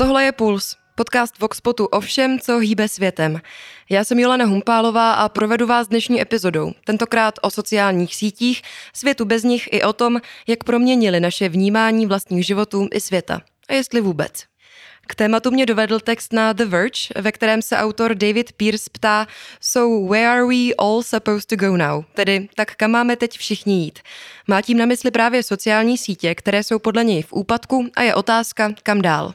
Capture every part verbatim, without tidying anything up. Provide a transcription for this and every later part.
Tohle je Puls, podcast Voxpotu o všem, co hýbe světem. Já jsem Jolana Humpálová a provedu vás dnešní epizodou, tentokrát o sociálních sítích, světu bez nich i o tom, jak proměnili naše vnímání vlastních životů i světa. A jestli vůbec. K tématu mě dovedl text na The Verge, ve kterém se autor David Pierce ptá So where are we all supposed to go now? Tedy, tak kam máme teď všichni jít? Má tím na mysli právě sociální sítě, které jsou podle něj v úpadku a je otázka, kam dál.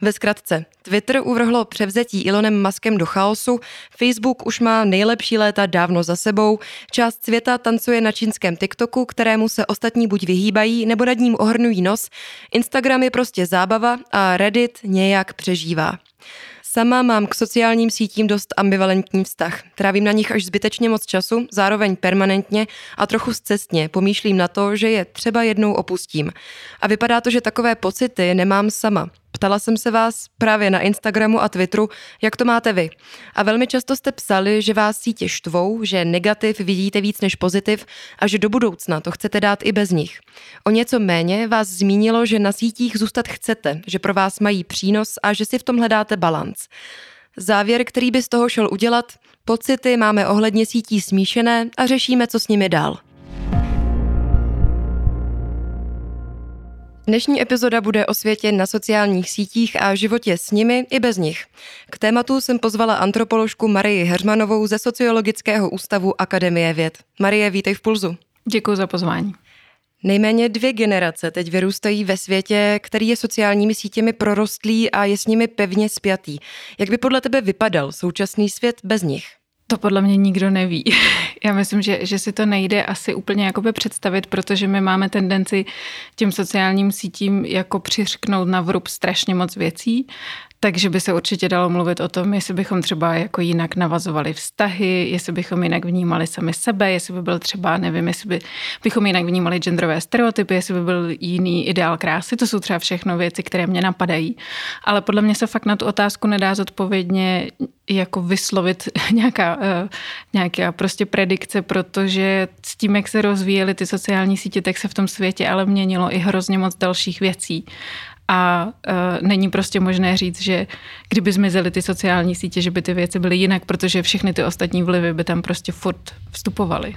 Ve zkratce, Twitter uvrhlo převzetí Elonem Muskem do chaosu, Facebook už má nejlepší léta dávno za sebou, část světa tancuje na čínském TikToku, kterému se ostatní buď vyhýbají, nebo nad ním ohrnují nos, Instagram je prostě zábava a Reddit nějak přežívá. Sama mám k sociálním sítím dost ambivalentní vztah. Trávím na nich až zbytečně moc času, zároveň permanentně a trochu scestně pomýšlím na to, že je třeba jednou opustím. A vypadá to, že takové pocity nemám sama. Ptala jsem se vás právě na Instagramu a Twitteru, jak to máte vy. A velmi často jste psali, že vás sítě štvou, že negativ vidíte víc než pozitiv a že do budoucna to chcete dát i bez nich. O něco méně vás zmínilo, že na sítích zůstat chcete, že pro vás mají přínos a že si v tom hledáte balanc. Závěr, který by z toho šel udělat, pocity máme ohledně sítí smíšené a řešíme, co s nimi dál. Dnešní epizoda bude o světě na sociálních sítích a životě s nimi i bez nich. K tématu jsem pozvala antropoložku Marii Heřmanovou ze Sociologického ústavu Akademie věd. Marie, vítej v Pulzu. Děkuji za pozvání. Nejméně dvě generace teď vyrůstají ve světě, který je sociálními sítěmi prorostlý a je s nimi pevně spjatý. Jak by podle tebe vypadal současný svět bez nich? To podle mě nikdo neví. Já myslím, že, že si to nejde asi úplně jakoby představit, protože my máme tendenci těm sociálním sítím jako přiřknout na vrub strašně moc věcí, takže by se určitě dalo mluvit o tom, jestli bychom třeba jako jinak navazovali vztahy, jestli bychom jinak vnímali sami sebe, jestli by byl třeba, nevím, jestli by, bychom jinak vnímali genderové stereotypy, jestli by byl jiný ideál krásy, to jsou třeba všechno věci, které mě napadají. Ale podle mě se fakt na tu otázku nedá zodpovědně jako vyslovit nějaká, nějaká prostě predikce, protože s tím, jak se rozvíjely ty sociální sítě, tak se v tom světě ale měnilo i hrozně moc dalších věcí. A uh, není prostě možné říct, že kdyby zmizely ty sociální sítě, že by ty věci byly jinak, protože všechny ty ostatní vlivy by tam prostě furt vstupovaly.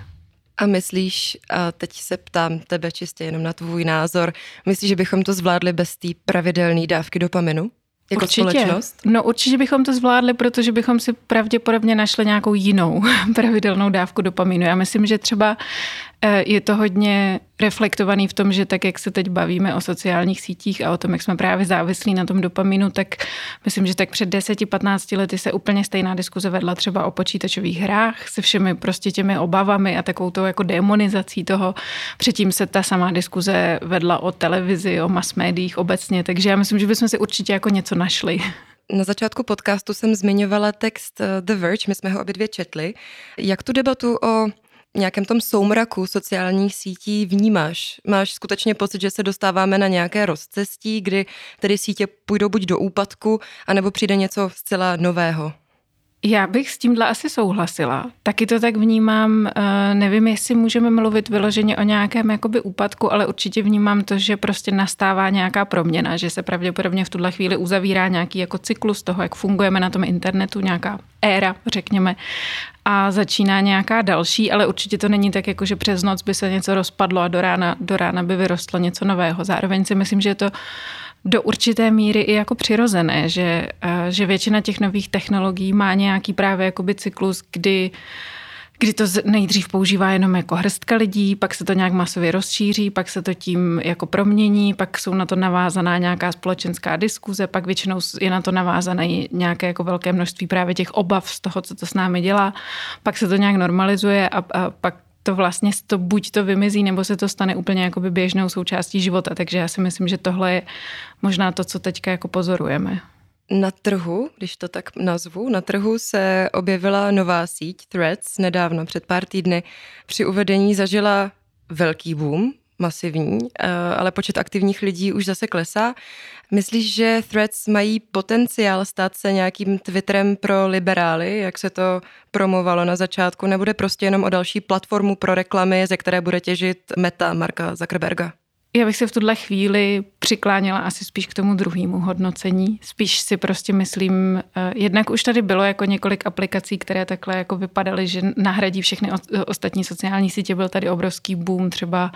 A myslíš, a teď se ptám tebe čistě jenom na tvůj názor, myslíš, že bychom to zvládli bez té pravidelné dávky dopaminu? Jako určitě. Společnost? No určitě bychom to zvládli, protože bychom si pravděpodobně našli nějakou jinou pravidelnou dávku dopaminu. Já myslím, že třeba je to hodně reflektovaný v tom, že tak, jak se teď bavíme o sociálních sítích a o tom, jak jsme právě závislí na tom dopaminu, tak myslím, že tak před deset až patnáct lety se úplně stejná diskuze vedla třeba o počítačových hrách se všemi prostě těmi obavami a takovou tou jako demonizací toho. Předtím se ta samá diskuze vedla o televizi, o mass médiích obecně, takže já myslím, že bychom si určitě jako něco našli. Na začátku podcastu jsem zmiňovala text The Verge, my jsme ho obě dvě četli. Jak tu debatu o nějakém tom soumraku sociálních sítí vnímáš? Máš skutečně pocit, že se dostáváme na nějaké rozcestí, kdy tedy sítě půjdou buď do úpadku, anebo přijde něco zcela nového? Já bych s tímhle asi souhlasila. Taky to tak vnímám, nevím, jestli můžeme mluvit vyloženě o nějakém jakoby úpadku, ale určitě vnímám to, že prostě nastává nějaká proměna, že se pravděpodobně v tuhle chvíli uzavírá nějaký jako cyklus toho, jak fungujeme na tom internetu, nějaká éra, řekněme, a začíná nějaká další, ale určitě to není tak, jako že přes noc by se něco rozpadlo a do rána, do rána by vyrostlo něco nového. Zároveň si myslím, že je to do určité míry i jako přirozené, že, že většina těch nových technologií má nějaký právě jakoby cyklus, kdy, kdy to nejdřív používá jenom jako hrstka lidí, pak se to nějak masově rozšíří, pak se to tím jako promění, pak jsou na to navázaná nějaká společenská diskuze, pak většinou je na to navázané nějaké jako velké množství právě těch obav z toho, co to s námi dělá, pak se to nějak normalizuje a, a pak to vlastně to buď to vymizí, nebo se to stane úplně jakoby běžnou součástí života. Takže já si myslím, že tohle je možná to, co teďka jako pozorujeme. Na trhu, když to tak nazvu, na trhu se objevila nová síť Threads nedávno, před pár týdny. Při uvedení zažila velký boom, masivní, ale počet aktivních lidí už zase klesá. Myslíš, že Threads mají potenciál stát se nějakým Twitterem pro liberály, jak se to promovalo na začátku, nebude prostě jenom o další platformu pro reklamy, ze které bude těžit Meta Marka Zuckerberga? já bych se v tuhle chvíli přikláněla asi spíš k tomu druhému hodnocení. Spíš si prostě myslím, eh, jednak už tady bylo jako několik aplikací, které takhle jako vypadaly, že nahradí všechny o, ostatní sociální sítě. Byl tady obrovský boom třeba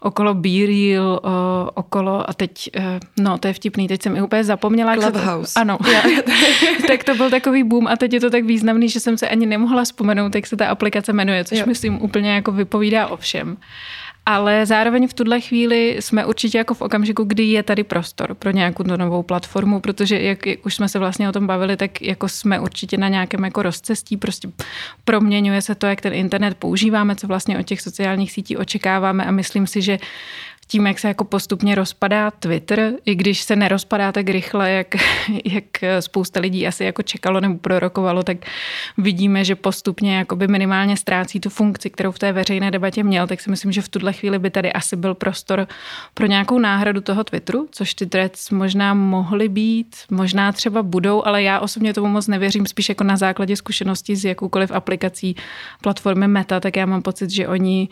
okolo BeReal, o, okolo a teď, eh, no to je vtipný, teď jsem i úplně zapomněla. Clubhouse. To, ano. Tak to byl takový boom a teď je to tak významný, že jsem se ani nemohla vzpomenout, jak se ta aplikace jmenuje, což jo. myslím úplně jako vypovídá o všem. Ale zároveň v tuhle chvíli jsme určitě jako v okamžiku, kdy je tady prostor pro nějakou novou platformu, protože jak už jsme se vlastně o tom bavili, tak jako jsme určitě na nějakém jako rozcestí, prostě proměňuje se to, jak ten internet používáme, co vlastně od těch sociálních sítí očekáváme a myslím si, že tím, jak se jako postupně rozpadá Twitter, i když se nerozpadá tak rychle, jak, jak spousta lidí asi jako čekalo nebo prorokovalo, tak vidíme, že postupně jakoby minimálně ztrácí tu funkci, kterou v té veřejné debatě měl, tak si myslím, že v tuhle chvíli by tady asi byl prostor pro nějakou náhradu toho Twitteru, což ty threads možná mohly být, možná třeba budou, ale já osobně tomu moc nevěřím, spíš jako na základě zkušeností z jakoukoliv aplikací platformy Meta, tak já mám pocit, že oni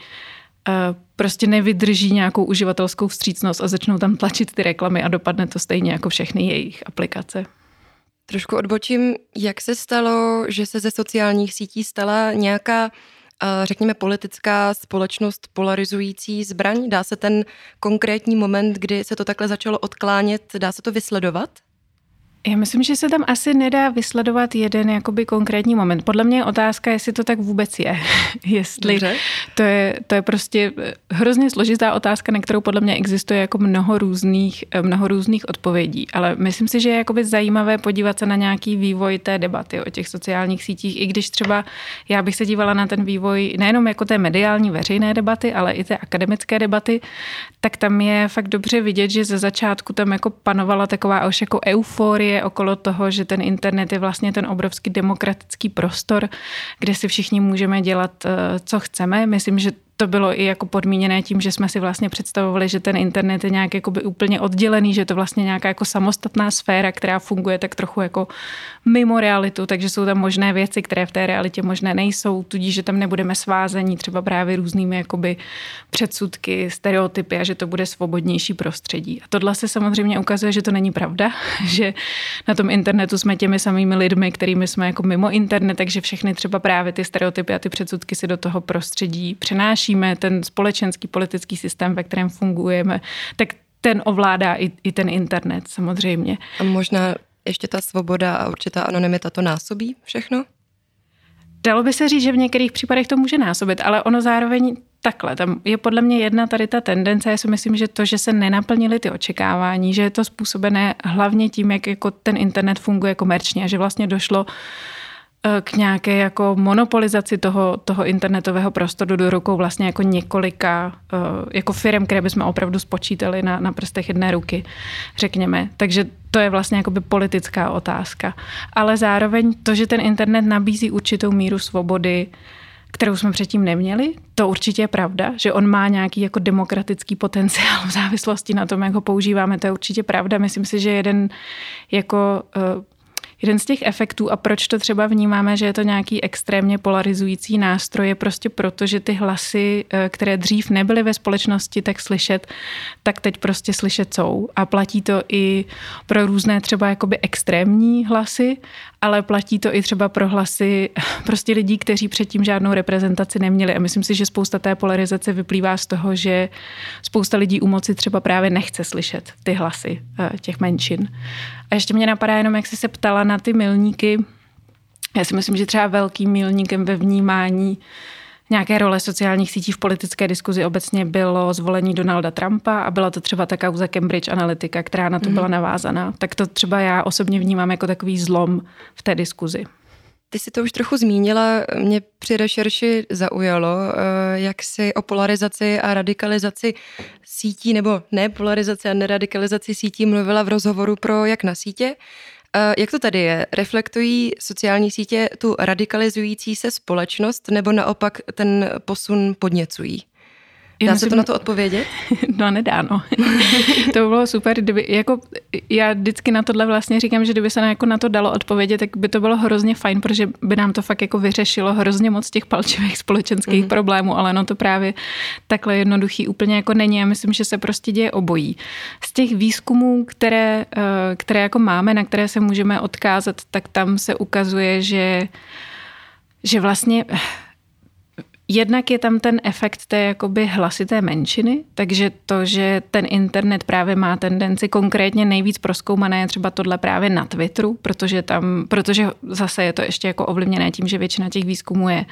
prostě nevydrží nějakou uživatelskou vstřícnost a začnou tam tlačit ty reklamy a dopadne to stejně jako všechny jejich aplikace. Trošku odbočím, jak se stalo, že se ze sociálních sítí stala nějaká, řekněme, politická společnost polarizující zbraň? Dá se ten konkrétní moment, kdy se to takhle začalo odklánět, dá se to vysledovat? Já myslím, že se tam asi nedá vysledovat jeden jakoby konkrétní moment. Podle mě je otázka, jestli to tak vůbec je. Jestli to je, to je prostě hrozně složitá otázka, na kterou podle mě existuje jako mnoho různých, mnoho různých odpovědí. Ale myslím si, že je jakoby zajímavé podívat se na nějaký vývoj té debaty o těch sociálních sítích, i když třeba já bych se dívala na ten vývoj nejenom jako té mediální veřejné debaty, ale i té akademické debaty, tak tam je fakt dobře vidět, že ze začátku tam jako panovala taková už jako euforie okolo toho, že ten internet je vlastně ten obrovský demokratický prostor, kde si všichni můžeme dělat, co chceme. Myslím, že to bylo i jako podmíněné tím, že jsme si vlastně představovali, že ten internet je nějak jakoby úplně oddělený, že je to vlastně nějaká jako samostatná sféra, která funguje tak trochu jako mimo realitu, takže jsou tam možné věci, které v té realitě možné nejsou, tudíž, že tam nebudeme svázení třeba právě různými jakoby předsudky, stereotypy a že to bude svobodnější prostředí. A tohle se samozřejmě ukazuje, že to není pravda, že na tom internetu jsme těmi samými lidmi, kterými jsme jako mimo internet, takže všechny třeba právě ty stereotypy a ty předsudky si do toho prostředí přenáší. Ten společenský politický systém, ve kterém fungujeme, tak ten ovládá i, i ten internet samozřejmě. A možná ještě ta svoboda a určitá anonymita to násobí všechno? Dalo by se říct, že v některých případech to může násobit, ale ono zároveň takhle. Tam je podle mě jedna tady ta tendence, já si myslím, že to, že se nenaplnily ty očekávání, že je to způsobené hlavně tím, jak jako ten internet funguje komerčně a že vlastně došlo k nějaké jako monopolizaci toho, toho internetového prostoru do rukou vlastně jako několika jako firm, které bychom opravdu spočítali na, na prstech jedné ruky, řekněme. Takže to je vlastně jakoby politická otázka. Ale zároveň to, že ten internet nabízí určitou míru svobody, kterou jsme předtím neměli, to určitě je pravda, že on má nějaký jako demokratický potenciál v závislosti na tom, jak ho používáme, to je určitě pravda. Myslím si, že jeden jako... Jeden z těch efektů a proč to třeba vnímáme, že je to nějaký extrémně polarizující nástroj, je prostě proto, že ty hlasy, které dřív nebyly ve společnosti tak slyšet, tak teď prostě slyšet jsou. A platí to i pro různé třeba jakoby extrémní hlasy, ale platí to i třeba pro hlasy prostě lidí, kteří předtím žádnou reprezentaci neměli. A myslím si, že spousta té polarizace vyplývá z toho, že spousta lidí u moci třeba právě nechce slyšet ty hlasy těch menšin. A ještě mě napadá jenom, jak jsi se ptala na ty milníky. Já si myslím, že třeba velkým milníkem ve vnímání nějaké role sociálních sítí v politické diskuzi obecně bylo zvolení Donalda Trumpa a byla to třeba ta kauza Cambridge Analytica, která na to mm. byla navázaná. Tak to třeba já osobně vnímám jako takový zlom v té diskuzi. Ty jsi to už trochu zmínila, mě při rešerši zaujalo, jak si o polarizaci a radikalizaci sítí, nebo ne polarizaci a neradikalizaci sítí mluvila v rozhovoru pro Jak na sítě. Jak to tady je? Reflektují sociální sítě tu radikalizující se společnost nebo naopak ten posun podněcují? Dá se to na to odpovědět? No nedá, no. To by bylo super, kdyby, jako já vždycky na tohle vlastně říkám, že kdyby se na, jako na to dalo odpovědět, tak by to bylo hrozně fajn, protože by nám to fakt jako vyřešilo hrozně moc těch palčivých společenských mm. problémů, ale no to právě takhle jednoduchý úplně jako není. Já myslím, že se prostě děje obojí. Z těch výzkumů, které, které jako máme, na které se můžeme odkázat, tak tam se ukazuje, že, že vlastně... Jednak je tam ten efekt té jakoby hlasité menšiny, takže to, že ten internet právě má tendenci konkrétně nejvíc prozkoumané je třeba tohle právě na Twitteru, protože tam, protože zase je to ještě jako ovlivněné tím, že většina těch výzkumů je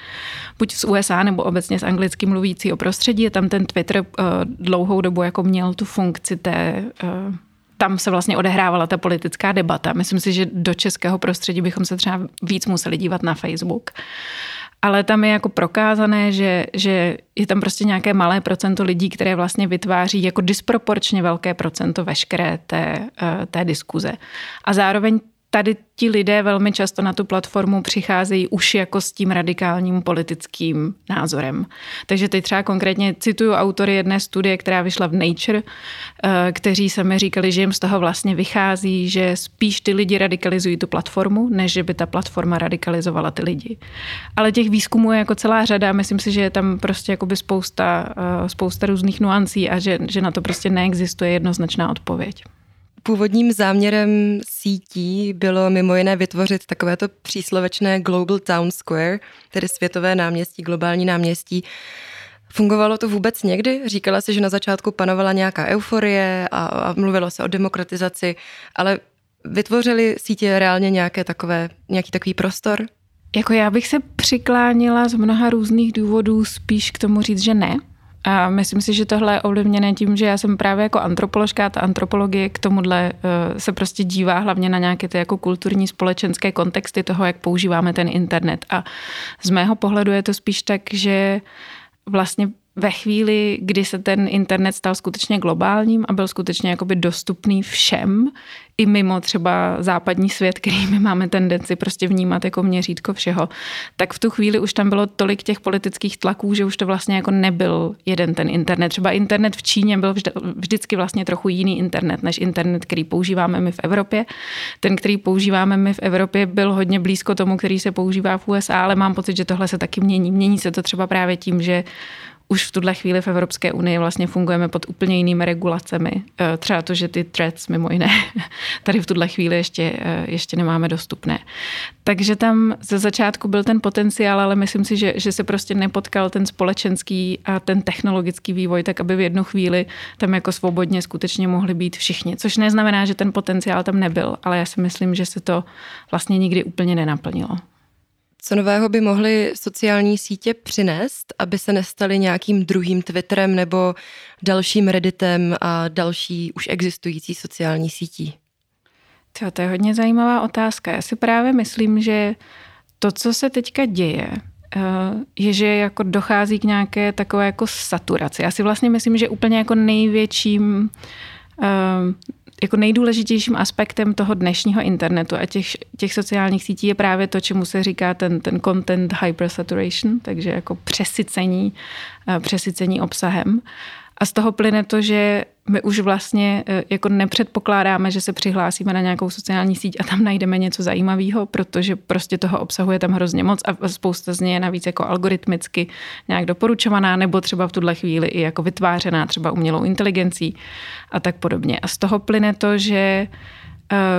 buď z U S A nebo obecně z anglicky mluvícího prostředí, je tam ten Twitter uh, dlouhou dobu jako měl tu funkci té... Uh, tam se vlastně odehrávala ta politická debata. Myslím si, že do českého prostředí bychom se třeba víc museli dívat na Facebook. Ale tam je jako prokázané, že, že je tam prostě nějaké malé procento lidí, které vlastně vytváří jako disproporčně velké procento veškeré té, té diskuze. A zároveň tady ti lidé velmi často na tu platformu přicházejí už jako s tím radikálním politickým názorem. Takže teď třeba konkrétně cituju autory jedné studie, která vyšla v Nature, kteří sami říkali, že jim z toho vlastně vychází, že spíš ty lidi radikalizují tu platformu, než že by ta platforma radikalizovala ty lidi. Ale těch výzkumů je jako celá řada, myslím si, že je tam prostě jakoby spousta, spousta různých nuancí a že, že na to prostě neexistuje jednoznačná odpověď. Původním záměrem sítí bylo mimo jiné vytvořit takovéto příslovečné Global Town Square, tedy světové náměstí, globální náměstí. Fungovalo to vůbec někdy? Říkala se, že na začátku panovala nějaká euforie a, a mluvilo se o demokratizaci, ale vytvořili sítě reálně nějaké takové, nějaký takový prostor? Jako já bych se přiklánila z mnoha různých důvodů spíš k tomu říct, že ne. A myslím si, že tohle je ovlivněné tím, že já jsem právě jako antropoložka, ta antropologie k tomuhle se prostě dívá hlavně na nějaké ty jako kulturní společenské kontexty toho, jak používáme ten internet. A z mého pohledu je to spíš tak, že vlastně ve chvíli, kdy se ten internet stal skutečně globálním a byl skutečně jakoby dostupný všem, i mimo třeba západní svět, který my máme tendenci prostě vnímat jako měřítko všeho, tak v tu chvíli už tam bylo tolik těch politických tlaků, že už to vlastně jako nebyl jeden ten internet. Třeba internet v Číně byl vždy, vždycky vlastně trochu jiný internet, než internet, který používáme my v Evropě. Ten, který používáme my v Evropě, byl hodně blízko tomu, který se používá v U S A, ale mám pocit, že tohle se taky mění. Mění se to třeba právě tím, že už v tuhle chvíli v Evropské unii vlastně fungujeme pod úplně jinými regulacemi. Třeba to, že ty threads mimo jiné tady v tuhle chvíli ještě, ještě nemáme dostupné. Takže tam ze začátku byl ten potenciál, ale myslím si, že, že se prostě nepotkal ten společenský a ten technologický vývoj, tak aby v jednu chvíli tam jako svobodně skutečně mohli být všichni. Což neznamená, že ten potenciál tam nebyl, ale já si myslím, že se to vlastně nikdy úplně nenaplnilo. Co nového by mohly sociální sítě přinést, aby se nestaly nějakým druhým Twitterem nebo dalším Redditem a další už existující sociální sítí? To, to je hodně zajímavá otázka. Já si právě myslím, že to, co se teďka děje, je, že jako dochází k nějaké takové jako saturaci. Já si vlastně myslím, že úplně jako největším... Jako nejdůležitějším aspektem toho dnešního internetu a těch, těch sociálních sítí je právě to, čemu se říká ten, ten content hypersaturation, takže jako přesycení, přesycení obsahem. A z toho plyne to, že my už vlastně jako nepředpokládáme, že se přihlásíme na nějakou sociální síť a tam najdeme něco zajímavého, protože prostě toho obsahuje tam hrozně moc a spousta z něj je navíc jako algoritmicky nějak doporučovaná nebo třeba v tuhle chvíli i jako vytvářená třeba umělou inteligencí a tak podobně. A z toho plyne to, že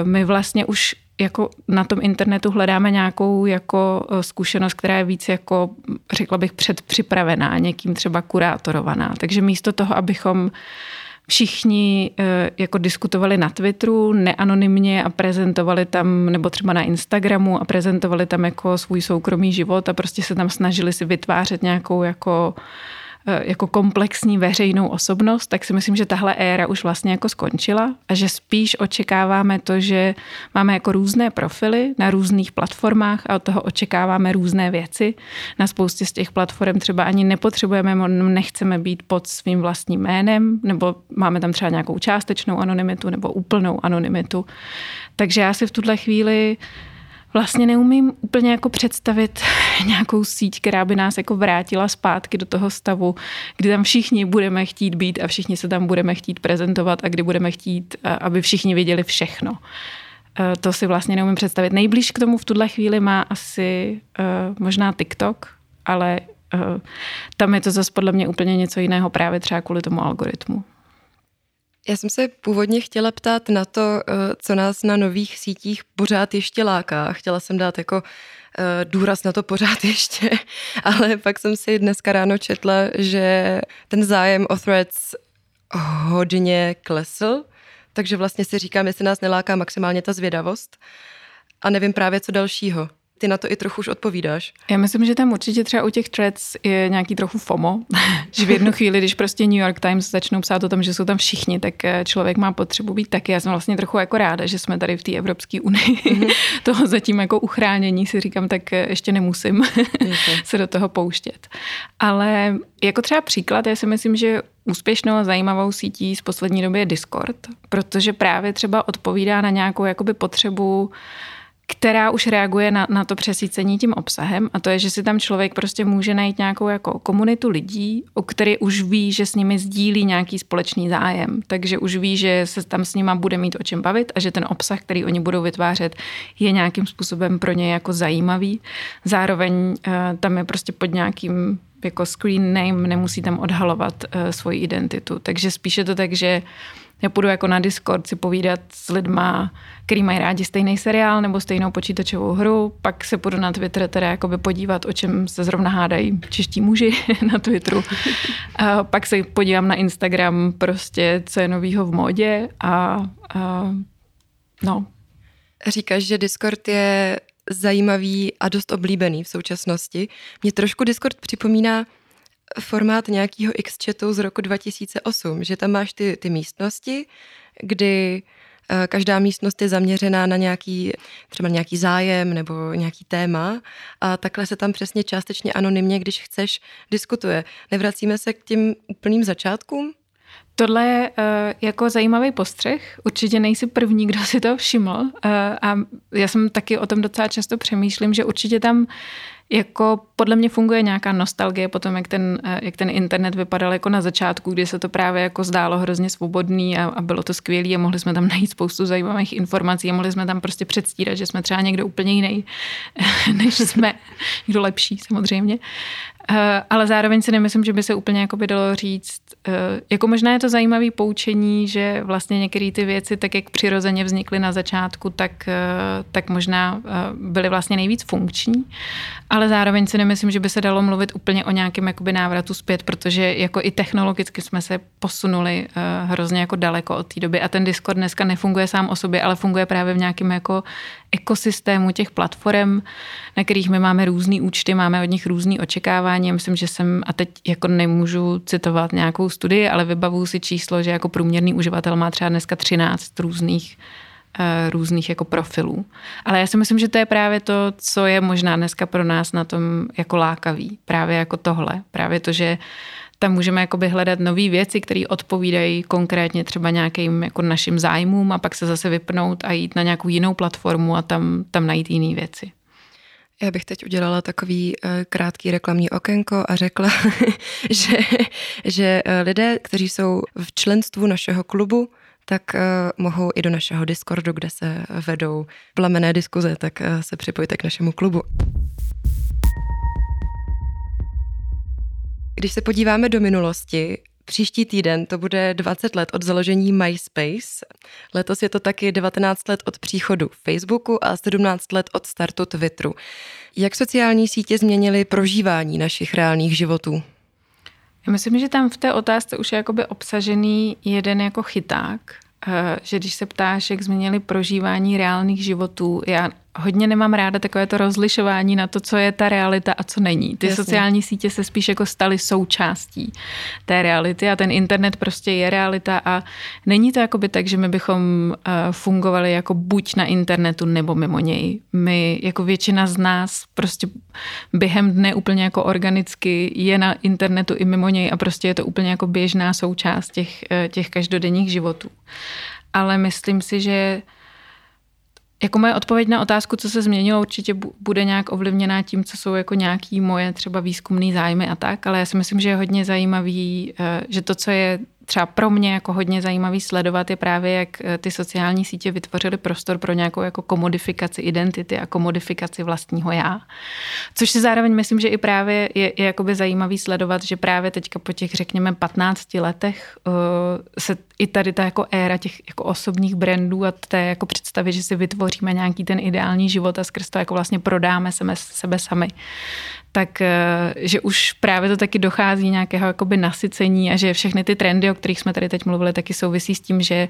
my vlastně už jako na tom internetu hledáme nějakou jako zkušenost, která je víc jako, řekla bych, předpřipravená, někým třeba kurátorovaná. Takže místo toho, abychom všichni jako diskutovali na Twitteru neanonymně a prezentovali tam, nebo třeba na Instagramu a prezentovali tam jako svůj soukromý život a prostě se tam snažili si vytvářet nějakou jako jako komplexní veřejnou osobnost, tak si myslím, že tahle éra už vlastně jako skončila a že spíš očekáváme to, že máme jako různé profily na různých platformách a od toho očekáváme různé věci. Na spoustě z těch platform třeba ani nepotřebujeme, nechceme být pod svým vlastním jménem, nebo máme tam třeba nějakou částečnou anonymitu nebo úplnou anonymitu. Takže já si v tuhle chvíli vlastně neumím úplně jako představit nějakou síť, která by nás jako vrátila zpátky do toho stavu, kdy tam všichni budeme chtít být a všichni se tam budeme chtít prezentovat a kdy budeme chtít, aby všichni věděli všechno. To si vlastně neumím představit. Nejblíž k tomu v tuhle chvíli má asi možná TikTok, ale tam je to zase podle mě úplně něco jiného právě třeba kvůli tomu algoritmu. Já jsem se původně chtěla ptát na to, co nás na nových sítích pořád ještě láká. Chtěla jsem dát jako důraz na to pořád ještě, ale pak jsem si dneska ráno četla, že ten zájem o threads hodně klesl, takže vlastně si říkám, jestli nás neláká maximálně ta zvědavost a nevím právě co dalšího. Ty na to i trochu už odpovídáš. Já myslím, že tam určitě třeba u těch threads je nějaký trochu FOMO, že v jednu chvíli, když prostě New York Times začnou psát o tom, že jsou tam všichni, tak člověk má potřebu být taky. Já jsem vlastně trochu jako ráda, že jsme tady v té Evropské unii mm-hmm. toho zatím jako uchránění, si říkám, tak ještě nemusím se do toho pouštět. Ale jako třeba příklad, já si myslím, že úspěšnou a zajímavou sítí z poslední doby je Discord, protože právě třeba odpovídá na nějakou jakoby potřebu, která už reaguje na, na to přesícení tím obsahem, a to je, že si tam člověk prostě může najít nějakou jako komunitu lidí, o který už ví, že s nimi sdílí nějaký společný zájem, takže už ví, že se tam s nima bude mít o čem bavit a že ten obsah, který oni budou vytvářet, je nějakým způsobem pro ně jako zajímavý. Zároveň tam je prostě pod nějakým jako screen name, nemusí tam odhalovat uh, svoji identitu, takže spíše to tak, že já půjdu jako na Discord si povídat s lidma, který mají rádi stejný seriál nebo stejnou počítačovou hru, pak se půjdu na Twitter teda jakoby podívat, o čem se zrovna hádají čeští muži na Twitteru. A pak se podívám na Instagram prostě, co je novýho v módě a, a no. Říkáš, že Discord je zajímavý a dost oblíbený v současnosti. Mě trošku Discord připomíná formát nějakého X-chatu z roku dva tisíce osm, že tam máš ty, ty místnosti, kdy každá místnost je zaměřená na nějaký, třeba nějaký zájem nebo nějaký téma a takhle se tam přesně částečně anonymně, když chceš, diskutuje. Nevracíme se k těm úplným začátkům? Tohle je jako zajímavý postřeh. Určitě nejsi první, kdo si to všiml. A já jsem taky o tom docela často přemýšlím, že určitě tam jako podle mě funguje nějaká nostalgie po tom, jak ten, jak ten internet vypadal jako na začátku, kdy se to právě jako zdálo hrozně svobodný a, a bylo to skvělý a mohli jsme tam najít spoustu zajímavých informací a mohli jsme tam prostě předstírat, že jsme třeba někdo úplně jiný, než jsme, někdo lepší samozřejmě. Ale zároveň si nemyslím, že by se úplně jako by dalo říct, jako možná je to zajímavé poučení, že vlastně některé ty věci, tak jak přirozeně vznikly na začátku, tak, tak možná byly vlastně nejvíc funkční. Ale zároveň si nemyslím, že by se dalo mluvit úplně o nějakém jakoby návratu zpět, protože jako i technologicky jsme se posunuli uh, hrozně jako daleko od té doby a ten Discord dneska nefunguje sám o sobě, ale funguje právě v nějakém jako ekosystému těch platform, na kterých my máme různý účty, máme od nich různý očekávání. Myslím, že jsem, a teď jako nemůžu citovat nějakou studii, ale vybavuju si číslo, že jako průměrný uživatel má třeba dneska třináct různých různých jako profilů. Ale já si myslím, že to je právě to, co je možná dneska pro nás na tom jako lákavý. Právě jako tohle. Právě to, že tam můžeme jakoby hledat nové věci, které odpovídají konkrétně třeba nějakým jako našim zájmům a pak se zase vypnout a jít na nějakou jinou platformu a tam, tam najít jiné věci. Já bych teď udělala takový krátký reklamní okénko a řekla, že, že lidé, kteří jsou v členstvu našeho klubu, tak uh, mohou i do našeho Discordu, kde se vedou plamenné diskuze, tak uh, se připojte k našemu klubu. Když se podíváme do minulosti, příští týden to bude dvacet let od založení MySpace. Letos je to taky devatenáct let od příchodu Facebooku a sedmnáct let od startu Twitteru. Jak sociální sítě změnily prožívání našich reálných životů? Já myslím, že tam v té otázce už je jakoby obsažený jeden jako chyták, že když se ptáš, jak změnili prožívání reálných životů, já hodně nemám ráda takové to rozlišování na to, co je ta realita a co není. Ty Jasně. sociální sítě se spíš jako staly součástí té reality a ten internet prostě je realita a není to jakoby tak, že my bychom fungovali jako buď na internetu nebo mimo něj. My jako většina z nás prostě během dne úplně jako organicky je na internetu i mimo něj a prostě je to úplně jako běžná součást těch, těch každodenních životů. Ale myslím si, že Jako moje odpověď na otázku, co se změnilo, určitě bude nějak ovlivněná tím, co jsou jako nějaký moje třeba výzkumný zájmy a tak, ale já si myslím, že je hodně zajímavý, že to, co je třeba pro mě jako hodně zajímavý sledovat, je právě, jak ty sociální sítě vytvořily prostor pro nějakou jako komodifikaci identity a komodifikaci vlastního já. Což si zároveň myslím, že i právě je, je jakoby zajímavý sledovat, že právě teďka po těch, řekněme, patnácti letech uh, se i tady ta jako éra těch jako osobních brandů a té jako představy, že si vytvoříme nějaký ten ideální život a skrz to jako vlastně prodáme sebe, sebe sami. Tak, že už právě to taky dochází nějakého jakoby nasycení a že všechny ty trendy, o kterých jsme tady teď mluvili, taky souvisí s tím, že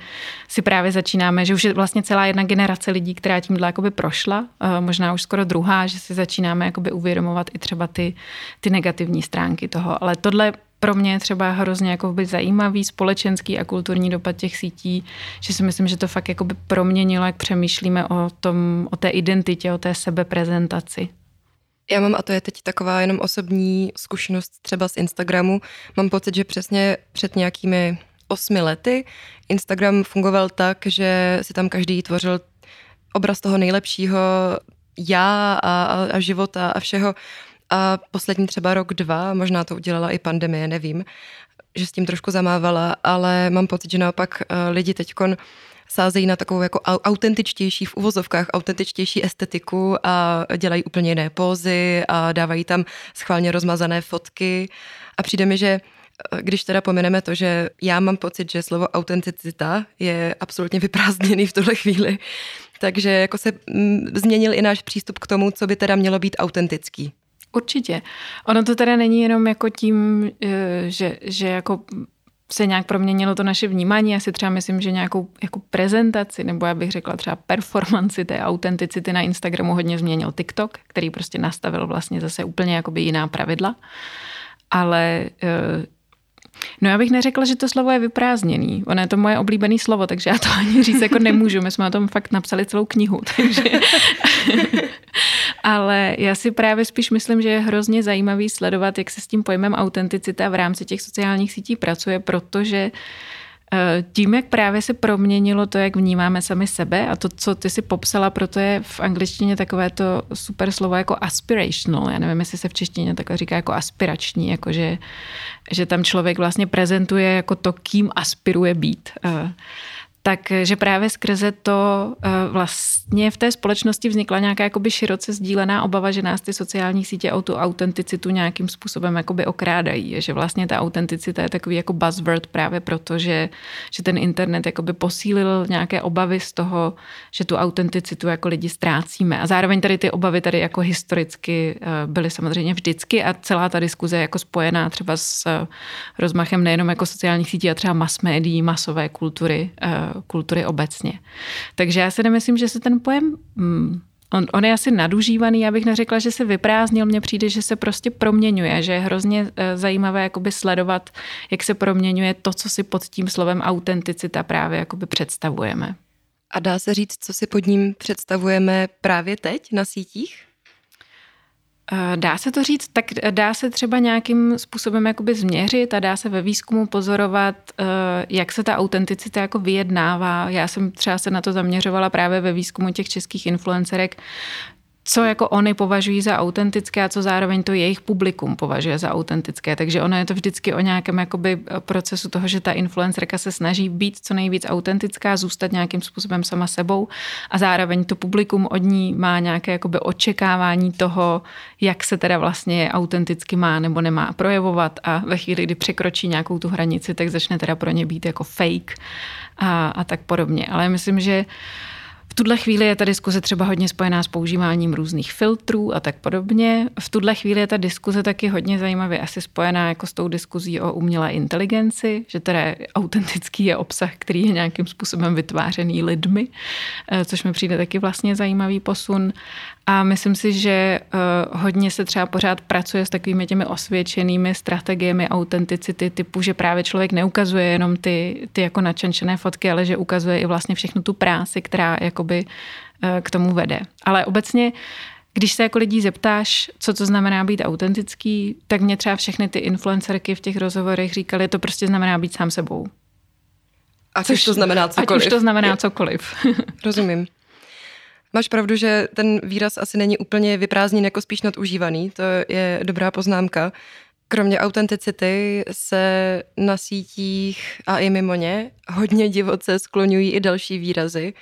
si právě začínáme, že už je vlastně celá jedna generace lidí, která tímhle jakoby prošla, možná už skoro druhá, že si začínáme jakoby uvědomovat i třeba ty, ty negativní stránky toho. Ale tohle pro mě je třeba hrozně jakoby zajímavý společenský a kulturní dopad těch sítí, že si myslím, že to fakt jakoby proměnilo, jak přemýšlíme o tom, o té identitě, o té sebeprezentaci. Já mám, a to je teď taková jenom osobní zkušenost třeba z Instagramu, mám pocit, že přesně před nějakými osmi lety Instagram fungoval tak, že si tam každý tvořil obraz toho nejlepšího já a, a života a všeho. A poslední třeba rok, dva, možná to udělala i pandemie, nevím, že s tím trošku zamávala, ale mám pocit, že naopak lidi teďkon sázejí na takovou jako autentičtější, v uvozovkách autentičtější estetiku a dělají úplně jiné pózy a dávají tam schválně rozmazané fotky. A přijde mi, že když teda pomineme to, že já mám pocit, že slovo autenticita je absolutně vyprázdněný v tuhle chvíli, takže jako se změnil i náš přístup k tomu, co by teda mělo být autentický. Určitě. Ono to teda není jenom jako tím, že, že jako se nějak proměnilo to naše vnímání. Já si třeba myslím, že nějakou jako prezentaci, nebo já bych řekla třeba performanci té autenticity na Instagramu hodně změnil TikTok, který prostě nastavil vlastně zase úplně jakoby jiná pravidla. Ale no já bych neřekla, že to slovo je vyprázdněný. Ono je to moje oblíbené slovo, takže já to ani říct jako nemůžu. My jsme o tom fakt napsali celou knihu, takže... Ale já si právě spíš myslím, že je hrozně zajímavý sledovat, jak se s tím pojmem autenticita v rámci těch sociálních sítí pracuje, protože tím, jak právě se proměnilo to, jak vnímáme sami sebe a to, co ty si popsala, proto je v angličtině takové to super slovo jako aspirational. Já nevím, jestli se v češtině takhle říká jako aspirační, jakože že tam člověk vlastně prezentuje jako to, kým aspiruje být. Takže právě skrze to vlastně v té společnosti vznikla nějaká jakoby široce sdílená obava, že nás ty sociální sítě o tu autenticitu nějakým způsobem jakoby okrádají. Že vlastně ta autenticita je takový jako buzzword právě proto, že, že ten internet jakoby posílil nějaké obavy z toho, že tu autenticitu jako lidi ztrácíme. A zároveň tady ty obavy tady jako historicky byly samozřejmě vždycky a celá ta diskuze je jako spojená třeba s rozmachem nejenom jako sociálních sítí, a třeba mass médií, masové kultury, kultury obecně. Takže já si nemyslím, že se ten pojem, on, on je asi nadužívaný, já bych neřekla, že se vyprázdnil, mně přijde, že se prostě proměňuje, že je hrozně zajímavé jakoby sledovat, jak se proměňuje to, co si pod tím slovem autenticita právě jakoby představujeme. A dá se říct, co si pod ním představujeme právě teď na sítích? Dá se to říct, tak dá se třeba nějakým způsobem jakoby změřit a dá se ve výzkumu pozorovat, jak se ta autenticita jako vyjednává. Já jsem třeba se na to zaměřovala právě ve výzkumu těch českých influencerek, co jako oni považují za autentické a co zároveň to jejich publikum považuje za autentické. Takže ono je to vždycky o nějakém jakoby procesu toho, že ta influencerka se snaží být co nejvíc autentická, zůstat nějakým způsobem sama sebou a zároveň to publikum od ní má nějaké jakoby očekávání toho, jak se teda vlastně autenticky má nebo nemá projevovat a ve chvíli, kdy překročí nějakou tu hranici, tak začne teda pro ně být jako fake a, a tak podobně. Ale myslím, že v tuhle chvíli je ta diskuze třeba hodně spojená s používáním různých filtrů a tak podobně. V tuhle chvíli je ta diskuze taky hodně zajímavě asi spojená jako s tou diskuzí o umělé inteligenci, že teda autentický je obsah, který je nějakým způsobem vytvářený lidmi, což mi přijde taky vlastně zajímavý posun. A myslím si, že hodně se třeba pořád pracuje s takovými těmi osvědčenými strategiemi autenticity typu, že právě člověk neukazuje jenom ty, ty jako načenčené fotky, ale že ukazuje i vlastně všechnu tu práci, která jakoby k tomu vede. Ale obecně, když se jako lidí zeptáš, co to znamená být autentický, tak mě třeba všechny ty influencerky v těch rozhovorech říkaly, to prostě znamená být sám sebou. Ať Což, už to znamená cokoliv. Ať už to znamená cokoliv. Rozumím. Máš pravdu, že ten výraz asi není úplně vyprázdněn, jako spíš nadužívaný, to je dobrá poznámka. Kromě autenticity se na sítích a i mimo ně hodně divoce skloňují i další výrazy.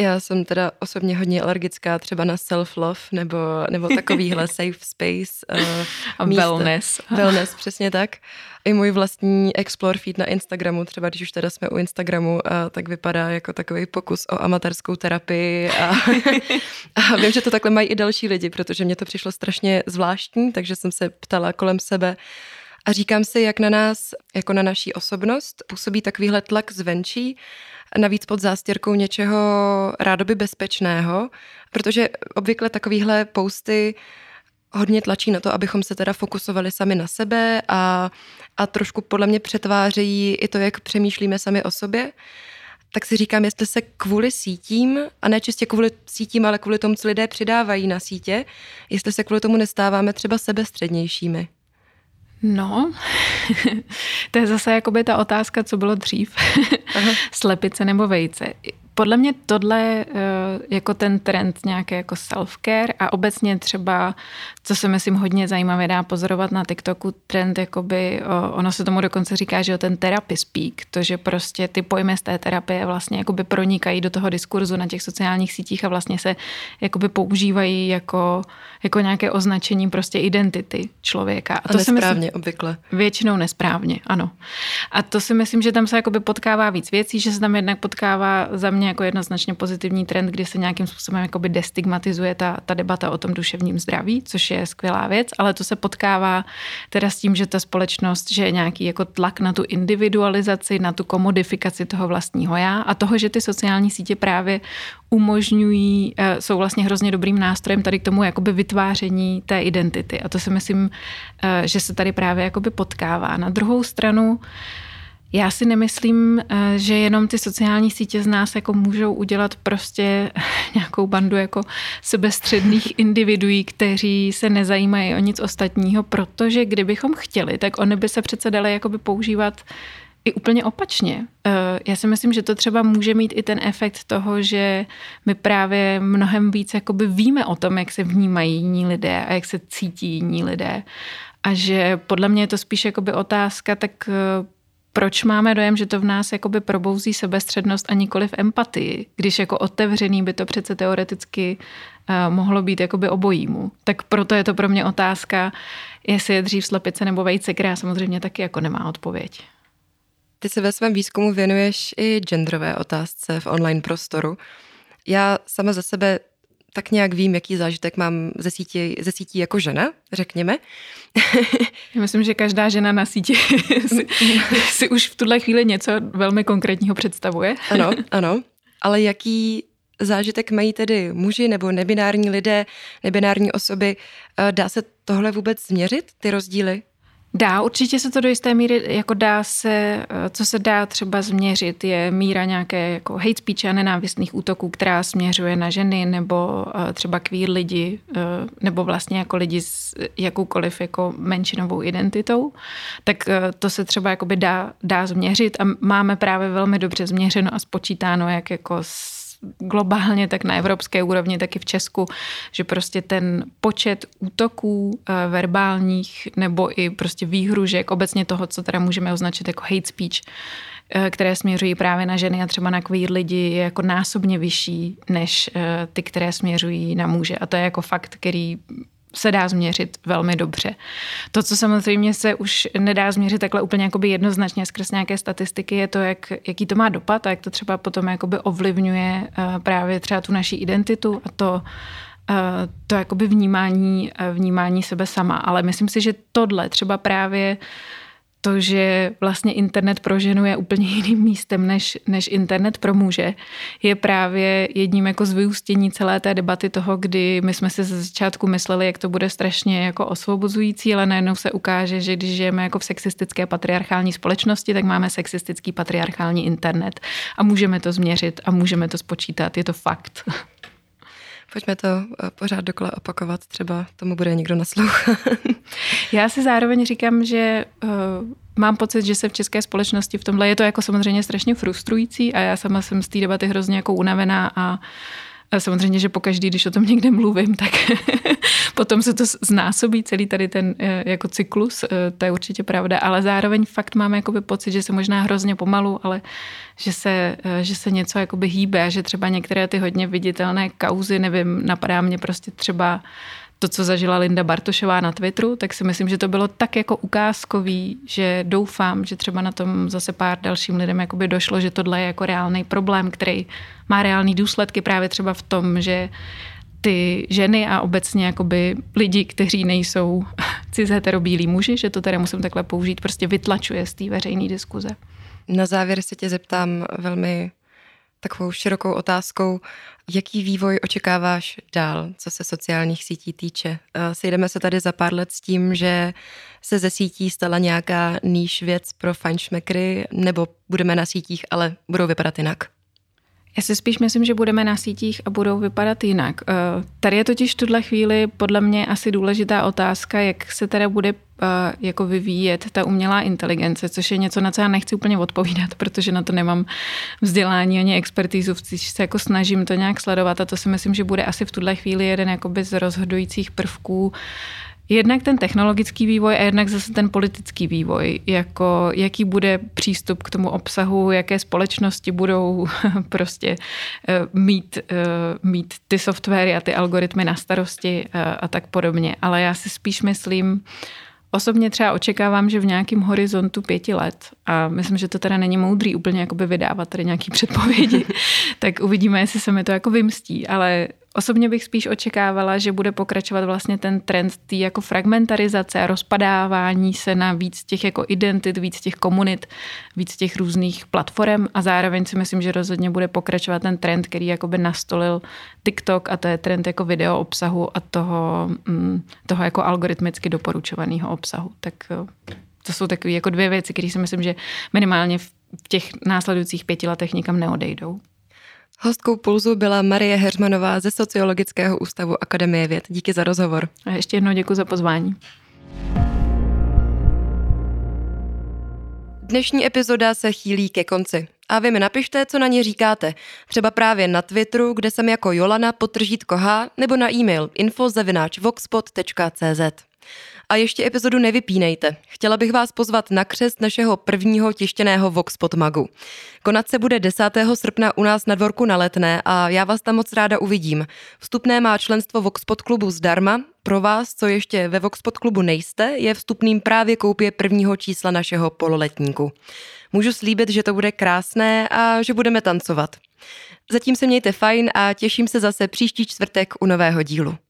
Já jsem teda osobně hodně alergická třeba na self-love nebo, nebo takovýhle safe space. Uh, a míst. wellness. Wellness, přesně tak. I můj vlastní explore feed na Instagramu, třeba když už teda jsme u Instagramu, a tak vypadá jako takový pokus o amatérskou terapii. A, a vím, že to takhle mají i další lidi, protože mě to přišlo strašně zvláštní, takže jsem se ptala kolem sebe, a říkám si, jak na nás, jako na naší osobnost, působí takovýhle tlak zvenčí, navíc pod zástěrkou něčeho rádoby bezpečného, protože obvykle takovýhle posty hodně tlačí na to, abychom se teda fokusovali sami na sebe a, a trošku podle mě přetvářejí i to, jak přemýšlíme sami o sobě. Tak si říkám, jestli se kvůli sítím, a ne čistě kvůli sítím, ale kvůli tomu, co lidé přidávají na sítě, jestli se kvůli tomu nestáváme třeba sebestřednějšími. No, to je zase jakoby ta otázka, co bylo dřív. Slepice nebo vejce. Podle mě tohle jako ten trend nějaké jako self-care a obecně třeba, co se myslím hodně zajímavě dá pozorovat na TikToku, trend jakoby, ono se tomu dokonce říká, že ten therapy speak, to, že prostě ty pojmy z té terapie vlastně jakoby pronikají do toho diskurzu na těch sociálních sítích a vlastně se jakoby používají jako, jako nějaké označení prostě identity člověka. A, a to nesprávně myslím, obvykle. Většinou nesprávně, ano. A to si myslím, že tam se jakoby potkává víc věcí, že se tam jednak potkává za mě jako jednoznačně pozitivní trend, kdy se nějakým způsobem jakoby destigmatizuje ta, ta debata o tom duševním zdraví, což je skvělá věc, ale to se potkává teda s tím, že ta společnost, že je nějaký jako tlak na tu individualizaci, na tu komodifikaci toho vlastního já a toho, že ty sociální sítě právě umožňují, jsou vlastně hrozně dobrým nástrojem tady k tomu jakoby vytváření té identity. A to si myslím, že se tady právě jakoby potkává. Na druhou stranu já si nemyslím, že jenom ty sociální sítě z nás jako můžou udělat prostě nějakou bandu jako sebestředných individuí, kteří se nezajímají o nic ostatního, protože kdybychom chtěli, tak oni by se přece dali jakoby používat i úplně opačně. Já si myslím, že to třeba může mít i ten efekt toho, že my právě mnohem víc jakoby víme o tom, jak se vnímají jiní lidé a jak se cítí jiní lidé. A že podle mě je to spíš jakoby otázka tak proč máme dojem, že to v nás jakoby probouzí sebestřednost a nikoli v empatii, když jako otevřený by to přece teoreticky uh, mohlo být jakoby obojímu. Tak proto je to pro mě otázka, jestli je dřív slepice nebo vejce, která samozřejmě taky jako nemá odpověď. Ty se ve svém výzkumu věnuješ i genderové otázce v online prostoru. Já sama za sebe tak nějak vím, jaký zážitek mám ze sítí, ze sítí jako žena, řekněme. Já myslím, že každá žena na síti si, si už v tuhle chvíli něco velmi konkrétního představuje. Ano, ano. Ale jaký zážitek mají tedy muži nebo nebinární lidé, nebinární osoby? Dá se tohle vůbec změřit, ty rozdíly? Dá, určitě se to do jisté míry, jako dá se, co se dá třeba změřit, je míra nějaké jako hate speech a nenávistných útoků, která směřuje na ženy nebo třeba queer lidi, nebo vlastně jako lidi s jakoukoliv jako menšinovou identitou, tak to se třeba jakoby dá, dá změřit a máme právě velmi dobře změřeno a spočítáno, jak jako globálně, tak na evropské úrovni, tak i v Česku, že prostě ten počet útoků verbálních nebo i prostě výhružek, obecně toho, co teda můžeme označit jako hate speech, které směřují právě na ženy a třeba na queer lidi, je jako násobně vyšší než ty, které směřují na muže. A to je jako fakt, který se dá změřit velmi dobře. To, co samozřejmě se už nedá změřit takhle úplně jakoby jednoznačně skrz nějaké statistiky, je to, jak, jaký to má dopad a jak to třeba potom jakoby ovlivňuje právě třeba tu naši identitu a to, to jakoby vnímání, vnímání sebe sama. Ale myslím si, že tohle třeba právě to, že vlastně internet pro ženu je úplně jiným místem než, než internet pro muže, je právě jedním jako z vyústění celé té debaty toho, kdy my jsme si ze začátku mysleli, jak to bude strašně jako osvobozující, ale najednou se ukáže, že když žijeme jako v sexistické patriarchální společnosti, tak máme sexistický patriarchální internet a můžeme to změřit a můžeme to spočítat, je to fakt. Pojďme to pořád dokola opakovat, třeba tomu bude někdo naslouchat. Já si zároveň říkám, že uh, mám pocit, že se v české společnosti v tomhle je to jako samozřejmě strašně frustrující a já sama jsem z té debaty hrozně jako unavená a Samozřejmě, že pokaždý, když o tom někde mluvím, tak potom se to znásobí celý tady ten jako cyklus, to je určitě pravda, ale zároveň fakt máme jakoby pocit, že se možná hrozně pomalu, ale že se, že se něco jakoby hýbe a že třeba některé ty hodně viditelné kauzy, nevím, napadá mě prostě třeba to, co zažila Linda Bartošová na Twitteru, tak si myslím, že to bylo tak jako ukázkový, že doufám, že třeba na tom zase pár dalším lidem jakoby došlo, že tohle je jako reálný problém, který má reální důsledky právě třeba v tom, že ty ženy a obecně jakoby lidi, kteří nejsou cis-heterobílí muži, že to teda musím takhle použít, prostě vytlačuje z té veřejné diskuze. Na závěr se tě zeptám velmi takovou širokou otázkou, jaký vývoj očekáváš dál, co se sociálních sítí týče? Sejdeme se tady za pár let s tím, že se ze sítí stala nějaká níž věc pro fajnšmekry, nebo budeme na sítích, ale budou vypadat jinak? Já si spíš myslím, že budeme na sítích a budou vypadat jinak. Tady je totiž v tuhle chvíli podle mě asi důležitá otázka, jak se teda bude jako vyvíjet ta umělá inteligence, což je něco, na co já nechci úplně odpovídat, protože na to nemám vzdělání ani expertízu, když se jako snažím to nějak sledovat a to si myslím, že bude asi v tuhle chvíli jeden jakoby z rozhodujících prvků, jednak ten technologický vývoj a jednak zase ten politický vývoj, jako jaký bude přístup k tomu obsahu, jaké společnosti budou prostě mít, mít ty softwary a ty algoritmy na starosti a tak podobně. Ale já si spíš myslím, osobně třeba očekávám, že v nějakém horizontu pěti let, a myslím, že to teda není moudrý úplně jakoby vydávat tady nějaký předpovědi, tak uvidíme, jestli se mi to jako vymstí, ale osobně bych spíš očekávala, že bude pokračovat vlastně ten trend tý jako fragmentarizace a rozpadávání se na víc těch jako identit, víc těch komunit, víc těch různých platform a zároveň si myslím, že rozhodně bude pokračovat ten trend, který jakoby nastolil TikTok a to je trend jako video obsahu a toho, toho jako algoritmicky doporučovaného obsahu. Tak to jsou takové jako dvě věci, které si myslím, že minimálně v těch následujících pěti letech nikam neodejdou. Hostkou Pulzu byla Marie Heřmanová ze Sociologického ústavu Akademie věd. Díky za rozhovor. A ještě jednou děkuji za pozvání. Dnešní epizoda se chýlí ke konci. A vy mi napište, co na ně říkáte. Třeba právě na Twitteru, kde jsem jako Jolana potržítko H, nebo na e-mail info zavináč voxpot tečka cz. A ještě epizodu nevypínejte. Chtěla bych vás pozvat na křest našeho prvního tištěného Voxpot magu. Konat se bude desátého srpna u nás na Dvorku na Letné a já vás tam moc ráda uvidím. Vstupné má členstvo Voxpot klubu zdarma. Pro vás, co ještě ve Voxpot klubu nejste, je vstupným právě koupě prvního čísla našeho pololetníku. Můžu slíbit, že to bude krásné a že budeme tancovat. Zatím se mějte fajn a těším se zase příští čtvrtek u nového dílu.